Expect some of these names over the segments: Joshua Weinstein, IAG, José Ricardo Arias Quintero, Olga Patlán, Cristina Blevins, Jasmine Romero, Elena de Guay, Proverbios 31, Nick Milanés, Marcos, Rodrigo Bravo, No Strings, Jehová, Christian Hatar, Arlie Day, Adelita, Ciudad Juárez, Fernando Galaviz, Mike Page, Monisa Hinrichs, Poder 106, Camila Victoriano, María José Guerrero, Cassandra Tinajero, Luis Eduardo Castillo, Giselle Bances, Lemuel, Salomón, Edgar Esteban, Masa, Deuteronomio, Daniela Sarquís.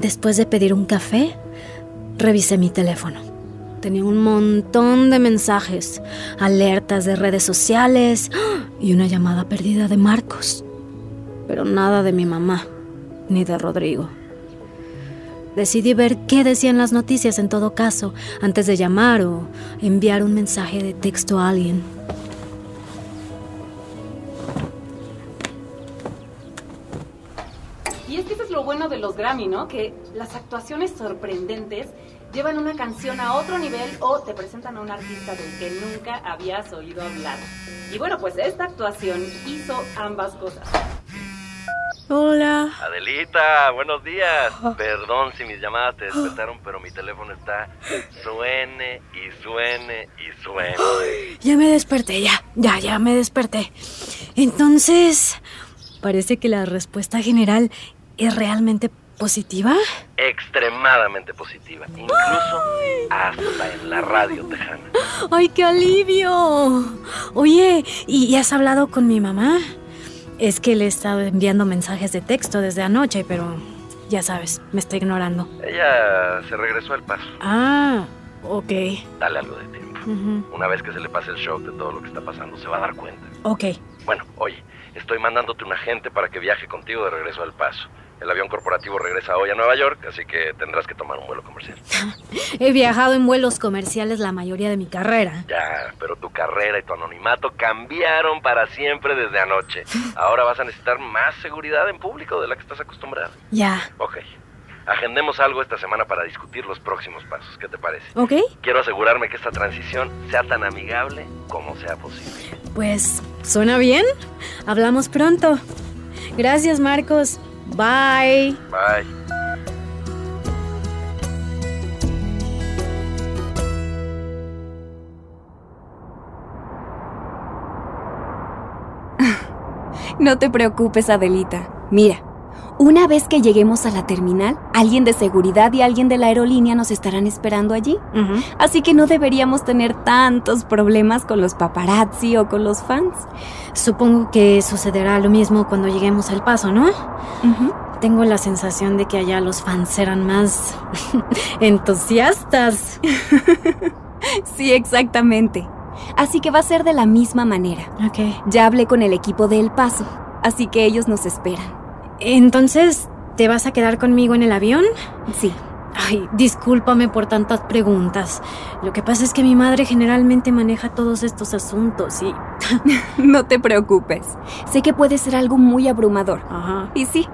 Después de pedir un café, revisé mi teléfono. Tenía un montón de mensajes, alertas de redes sociales y una llamada perdida de Marcos. Pero nada de mi mamá, ni de Rodrigo. Decidí ver qué decían las noticias en todo caso, antes de llamar o enviar un mensaje de texto a alguien. Bueno de los Grammy, ¿no? Que las actuaciones sorprendentes llevan una canción a otro nivel o te presentan a un artista del que nunca habías oído hablar. Y bueno, pues esta actuación hizo ambas cosas. Hola. Adelita, buenos días. Perdón si mis llamadas te despertaron, pero mi teléfono está suene y suene y suene. Ya me desperté, ya me desperté. Entonces, parece que la respuesta general... ¿Es realmente positiva? Extremadamente positiva. Incluso hasta en la radio tejana. ¡Ay, qué alivio! Oye, ¿y has hablado con mi mamá? Es que le he estado enviando mensajes de texto desde anoche, pero ya sabes, me está ignorando. Ella se regresó al paso. Ah, ok. Dale algo de tiempo. Una vez que se le pase el shock de todo lo que está pasando, se va a dar cuenta. Ok. Bueno, oye, estoy mandándote un agente para que viaje contigo de regreso al paso. El avión corporativo regresa hoy a Nueva York, así que tendrás que tomar un vuelo comercial. He viajado en vuelos comerciales la mayoría de mi carrera. Ya, pero tu carrera y tu anonimato cambiaron para siempre desde anoche. Ahora vas a necesitar más seguridad en público de la que estás acostumbrada. Ya. Ok. Agendemos algo esta semana para discutir los próximos pasos. ¿Qué te parece? Ok. Quiero asegurarme que esta transición sea tan amigable como sea posible. Pues, ¿suena bien? Hablamos pronto. Gracias, Marcos. Bye. Bye. No te preocupes, Adelita. Mira. Una vez que lleguemos a la terminal, alguien de seguridad y alguien de la aerolínea nos estarán esperando allí. Uh-huh. Así que no deberíamos tener tantos problemas con los paparazzi o con los fans. Supongo que sucederá lo mismo cuando lleguemos al paso, ¿no? Uh-huh. Tengo la sensación de que allá los fans eran más entusiastas. Sí, exactamente. Así que va a ser de la misma manera. Okay. Ya hablé con el equipo de El Paso, así que ellos nos esperan. ¿Entonces te vas a quedar conmigo en el avión? Sí. Ay, discúlpame por tantas preguntas. Lo que pasa es que mi madre generalmente maneja todos estos asuntos y... No te preocupes. Sé que puede ser algo muy abrumador. Ajá. Y sí,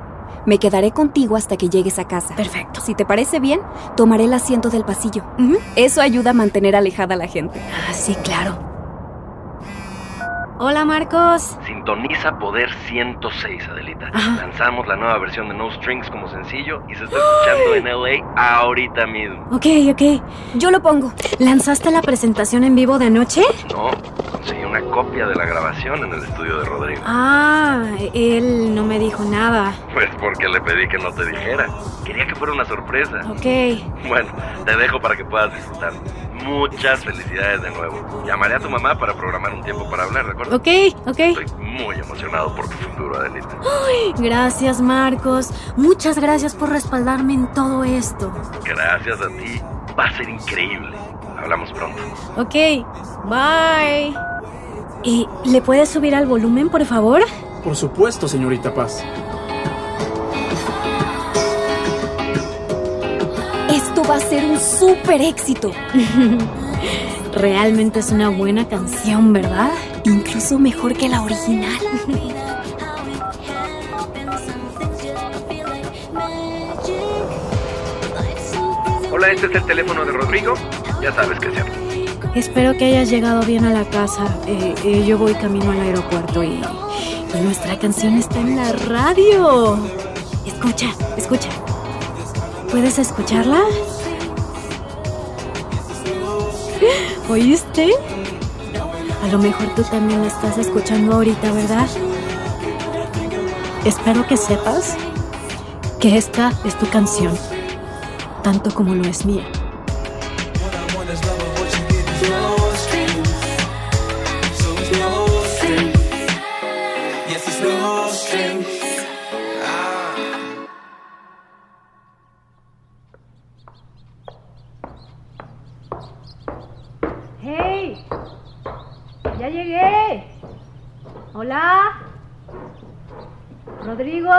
me quedaré contigo hasta que llegues a casa. Perfecto. Si te parece bien, tomaré el asiento del pasillo. Uh-huh. Eso ayuda a mantener alejada a la gente. Ah, sí, claro. Hola, Marcos. Sintoniza Poder 106, Adelita. Ajá. Lanzamos la nueva versión de No Strings como sencillo y se está escuchando en LA ahorita mismo. Ok. Yo lo pongo. ¿Lanzaste la presentación en vivo de anoche? No, conseguí una copia de la grabación en el estudio de Rodrigo. Ah, él no me dijo nada. Pues porque le pedí que no te dijera. Quería que fuera una sorpresa. Ok. Bueno, te dejo para que puedas disfrutar. Muchas felicidades de nuevo. Llamaré a tu mamá para programar un tiempo para hablar, ¿de acuerdo? Ok. Estoy muy emocionado por tu futuro, Adelita. Ay, gracias, Marcos. Muchas gracias por respaldarme en todo esto. Gracias a ti. Va a ser increíble. Hablamos pronto. Ok, bye. ¿Y le puedes subir al volumen, por favor? Por supuesto, señorita Paz. Va a ser un súper éxito. Realmente es una buena canción, ¿verdad? Incluso mejor que la original. Hola, este es el teléfono de Rodrigo. Ya sabes qué hacer. Espero que hayas llegado bien a la casa. Yo voy camino al aeropuerto y nuestra canción está en la radio. Escucha. ¿Puedes escucharla? ¿Oíste? A lo mejor tú también la estás escuchando ahorita, ¿verdad? Espero que sepas que esta es tu canción, tanto como lo es mía. Rodrigo.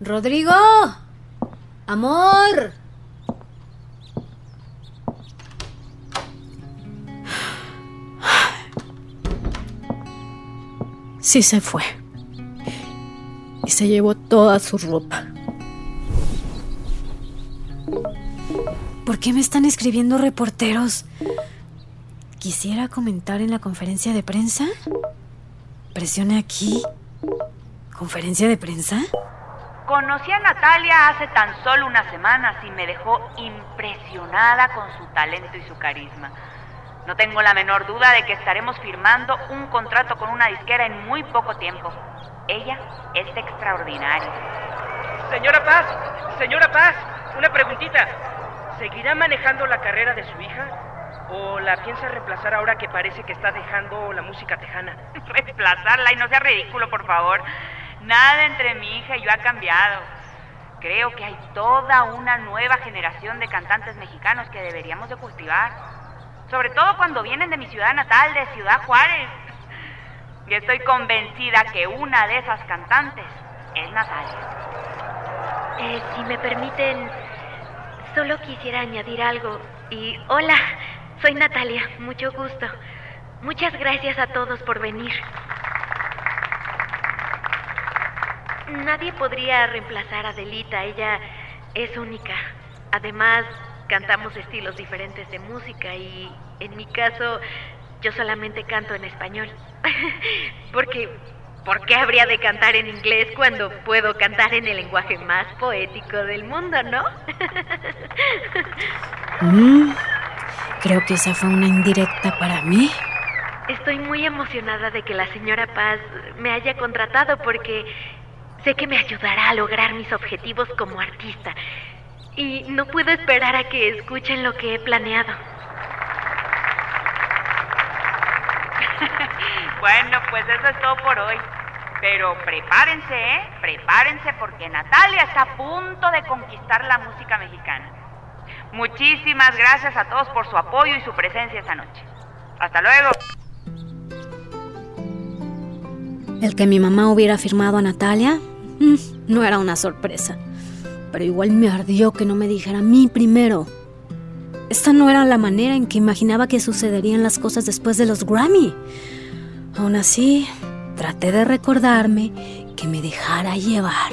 Rodrigo. Amor. Sí se fue. Y se llevó toda su ropa. ¿Por qué me están escribiendo reporteros? ¿Quisiera comentar en la conferencia de prensa? Presione aquí. ¿Conferencia de prensa? Conocí a Natalia hace tan solo unas semanas y me dejó impresionada con su talento y su carisma. No tengo la menor duda de que estaremos firmando un contrato con una disquera en muy poco tiempo. Ella es extraordinaria. Señora Paz, una preguntita. ¿Seguirá manejando la carrera de su hija? ¿O la piensa reemplazar ahora que parece que está dejando la música tejana? Reemplazarla y no sea ridículo, por favor. Nada entre mi hija y yo ha cambiado. Creo que hay toda una nueva generación de cantantes mexicanos que deberíamos de cultivar. Sobre todo cuando vienen de mi ciudad natal, de Ciudad Juárez. Y estoy convencida que una de esas cantantes es Natalia. Si me permiten, solo quisiera añadir algo. Y hola. Soy Natalia, mucho gusto. Muchas gracias a todos por venir. Nadie podría reemplazar a Adelita, ella es única. Además, cantamos estilos diferentes de música y, en mi caso, yo solamente canto en español. Porque, ¿por qué habría de cantar en inglés cuando puedo cantar en el lenguaje más poético del mundo, no? Creo que esa fue una indirecta para mí. Estoy muy emocionada de que la señora Paz me haya contratado porque sé que me ayudará a lograr mis objetivos como artista. Y no puedo esperar a que escuchen lo que he planeado. Bueno, pues eso es todo por hoy. Pero prepárense, ¿eh? Prepárense porque Natalia está a punto de conquistar la música mexicana. Muchísimas gracias a todos por su apoyo y su presencia esta noche. ¡Hasta luego! El que mi mamá hubiera firmado a Natalia no era una sorpresa. Pero igual me ardió que no me dijera a mí primero. Esta no era la manera en que imaginaba que sucederían las cosas después de los Grammy. Aún así, traté de recordarme que me dejara llevar.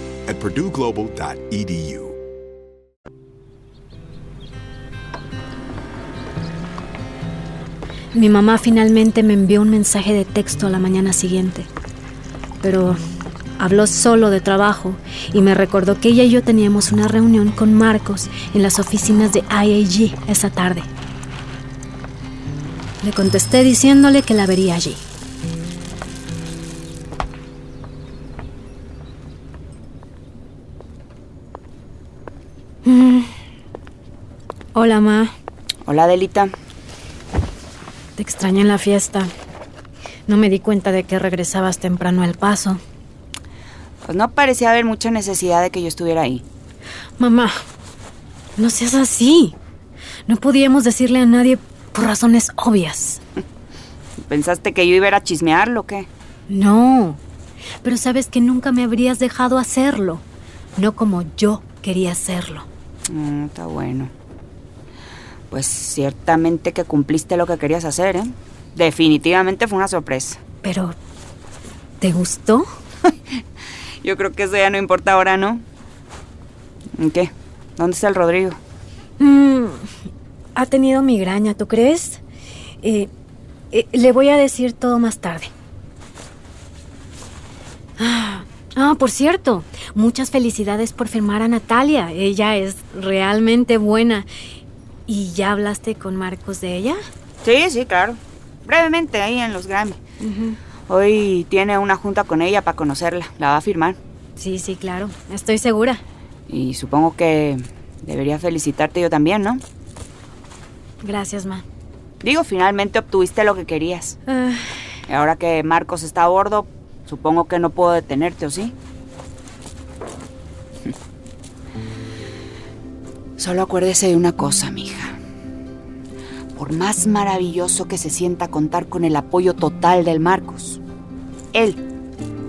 at PurdueGlobal.edu. Mi mamá finalmente me envió un mensaje de texto a la mañana siguiente, pero habló solo de trabajo y me recordó que ella y yo teníamos una reunión con Marcos en las oficinas de IAG esa tarde. Le contesté diciéndole que la vería allí. Hola, ma. Hola, Adelita. Te extrañé en la fiesta. No me di cuenta de que regresabas temprano al paso. Pues no parecía haber mucha necesidad de que yo estuviera ahí. Mamá, no seas así. No podíamos decirle a nadie por razones obvias. ¿Pensaste que yo iba a chismearlo o qué? No, pero sabes que nunca me habrías dejado hacerlo. No como yo quería hacerlo. Está bueno. Pues ciertamente que cumpliste lo que querías hacer, ¿eh? Definitivamente fue una sorpresa. Pero, ¿te gustó? Yo creo que eso ya no importa ahora, ¿no? ¿En qué? ¿Dónde está el Rodrigo? Ha tenido migraña, ¿tú crees? Le voy a decir todo más tarde. Por cierto, muchas felicidades por firmar a Natalia. Ella es realmente buena. ¿Y ya hablaste con Marcos de ella? Sí, claro. Brevemente, ahí en los Grammy. Uh-huh. Hoy tiene una junta con ella para conocerla. La va a firmar. Sí, claro. Estoy segura. Y supongo que debería felicitarte yo también, ¿no? Gracias, ma. Digo, finalmente obtuviste lo que querías. Y ahora que Marcos está a bordo, supongo que no puedo detenerte, ¿o sí? Solo acuérdese de una cosa, mija. Por más maravilloso que se sienta contar con el apoyo total del Marcos, él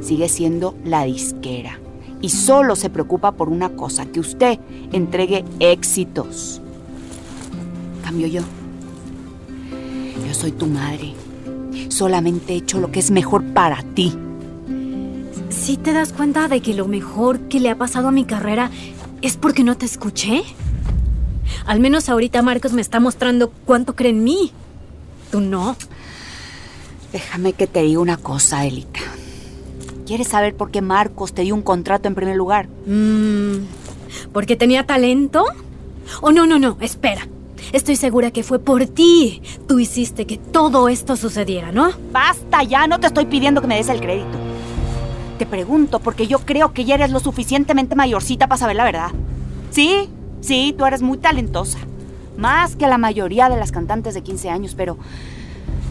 sigue siendo la disquera y solo se preocupa por una cosa, que usted entregue éxitos. Cambio yo. Yo soy tu madre. Solamente he hecho lo que es mejor para ti. ¿Sí te das cuenta de que lo mejor que le ha pasado a mi carrera es porque no te escuché? Al menos ahorita Marcos me está mostrando cuánto cree en mí. tú no. Déjame que te diga una cosa, Adelita. ¿Quieres saber por qué Marcos te dio un contrato en primer lugar? ¿Porque tenía talento? Oh, no, espera. Estoy segura que fue por ti. Tú hiciste que todo esto sucediera, ¿no? Basta ya, no te estoy pidiendo que me des el crédito. Te pregunto porque yo creo que ya eres lo suficientemente mayorcita para saber la verdad. Sí, tú eres muy talentosa. Más que la mayoría de las cantantes de 15 años, pero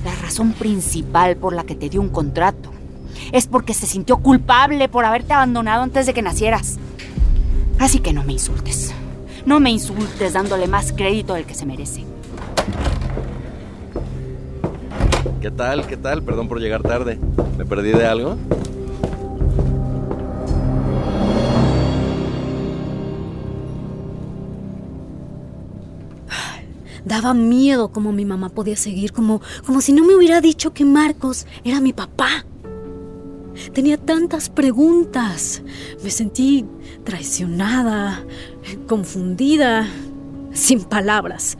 la razón principal por la que te dio un contrato es porque se sintió culpable por haberte abandonado antes de que nacieras. Así que no me insultes. No me insultes dándole más crédito del que se merece. ¿Qué tal? Perdón por llegar tarde. ¿Me perdí de algo? Daba miedo cómo mi mamá podía seguir, como si no me hubiera dicho que Marcos era mi papá. Tenía tantas preguntas. Me sentí traicionada, confundida, sin palabras.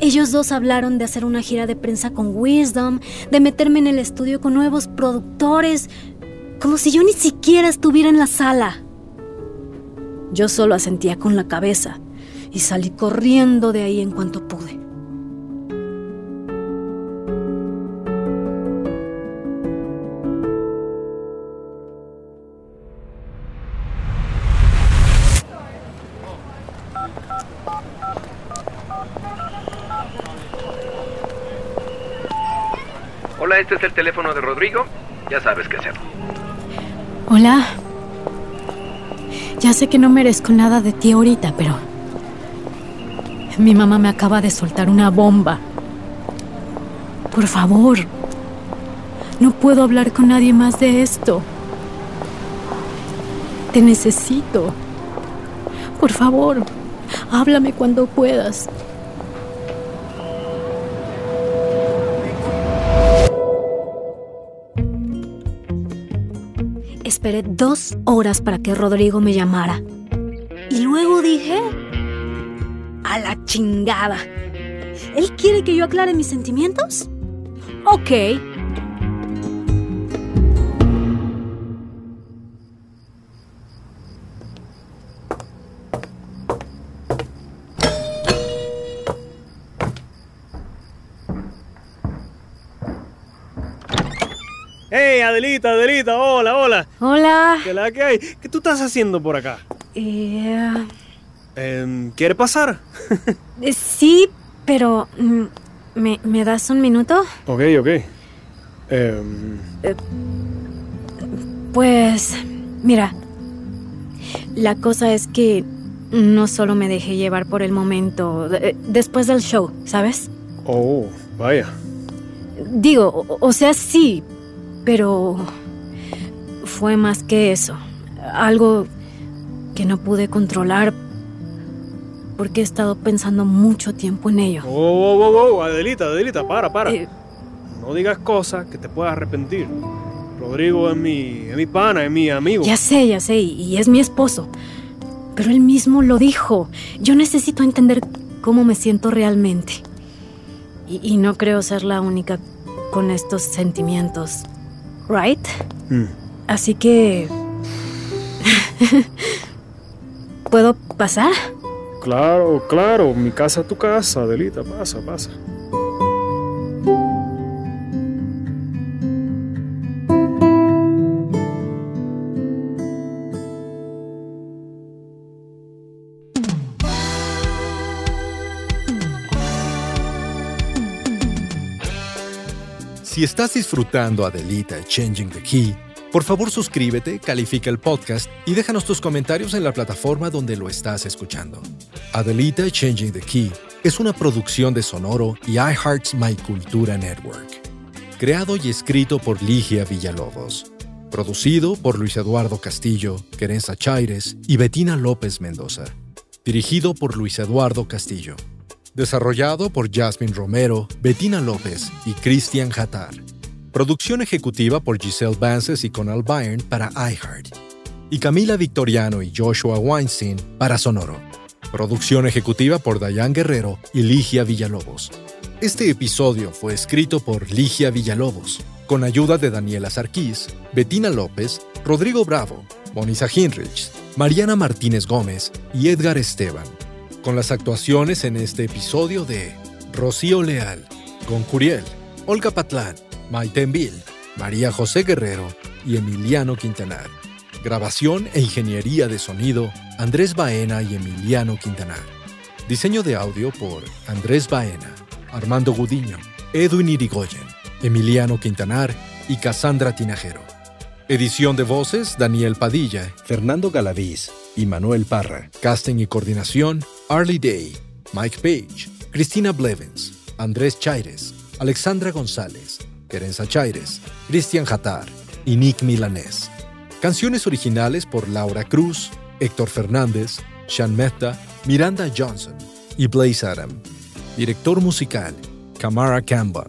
Ellos dos hablaron de hacer una gira de prensa con Wisdom, de meterme en el estudio con nuevos productores, como si yo ni siquiera estuviera en la sala. Yo solo asentía con la cabeza y salí corriendo de ahí en cuanto pude. Hola, este es el teléfono de Rodrigo. Ya sabes qué hacer. Hola. Ya sé que no merezco nada de ti ahorita, pero mi mamá me acaba de soltar una bomba. Por favor, no puedo hablar con nadie más de esto. Te necesito. Por favor, háblame cuando puedas. Esperé 2 horas para que Rodrigo me llamara. Y luego dije, a la chingada. ¿Él quiere que yo aclare mis sentimientos? Ok. ¡Hey, Adelita! ¡Hola! ¡Hola! ¿Qué la que hay? ¿Qué tú estás haciendo por acá? ¿Quiere pasar? Sí, pero ¿me das un minuto? Ok. Pues, mira, la cosa es que no solo me dejé llevar por el momento, después del show, ¿sabes? Oh, vaya. Digo, o sea, sí, pero fue más que eso. Algo que no pude controlar porque he estado pensando mucho tiempo en ello. Oh, Adelita, para. No digas cosas que te puedas arrepentir. Rodrigo es mi pana, es mi amigo. Ya sé, y es mi esposo. Pero él mismo lo dijo. Yo necesito entender cómo me siento realmente. Y no creo ser la única con estos sentimientos, ¿right? Así que ¿puedo pasar? Claro, mi casa, tu casa, Adelita, pasa. Si estás disfrutando Adelita y Changing the Key, por favor suscríbete, califica el podcast y déjanos tus comentarios en la plataforma donde lo estás escuchando. Adelita Changing the Key es una producción de Sonoro y iHeart's My Cultura Network. Creado y escrito por Ligia Villalobos. Producido por Luis Eduardo Castillo, Querenza Chaires y Betina López Mendoza. Dirigido por Luis Eduardo Castillo. Desarrollado por Jasmine Romero, Betina López y Christian Hatar. Producción ejecutiva por Giselle Bances y Conal Byrne para iHeart. Y Camila Victoriano y Joshua Weinstein para Sonoro. Producción ejecutiva por Dayan Guerrero y Ligia Villalobos. Este episodio fue escrito por Ligia Villalobos, con ayuda de Daniela Sarquís, Betina López, Rodrigo Bravo, Monisa Hinrichs, Mariana Martínez Gómez y Edgar Esteban, con las actuaciones en este episodio de Rocío Leal, Goncuriel, Olga Patlán, Maiten Vil, María José Guerrero y Emiliano Quintanar. Grabación e ingeniería de sonido, Andrés Baena y Emiliano Quintanar. Diseño de audio por Andrés Baena, Armando Gudiño, Edwin Irigoyen, Emiliano Quintanar y Cassandra Tinajero. Edición de voces, Daniel Padilla, Fernando Galaviz y Manuel Parra. Casting y coordinación, Arlie Day, Mike Page, Cristina Blevins, Andrés Chaires, Alexandra González, Querenza Chaires, Christian Hatar y Nick Milanés. Canciones originales por Laura Cruz, Héctor Fernández, Shan Mehta, Miranda Johnson y Blaze Adam. Director musical, Kamara Kamban.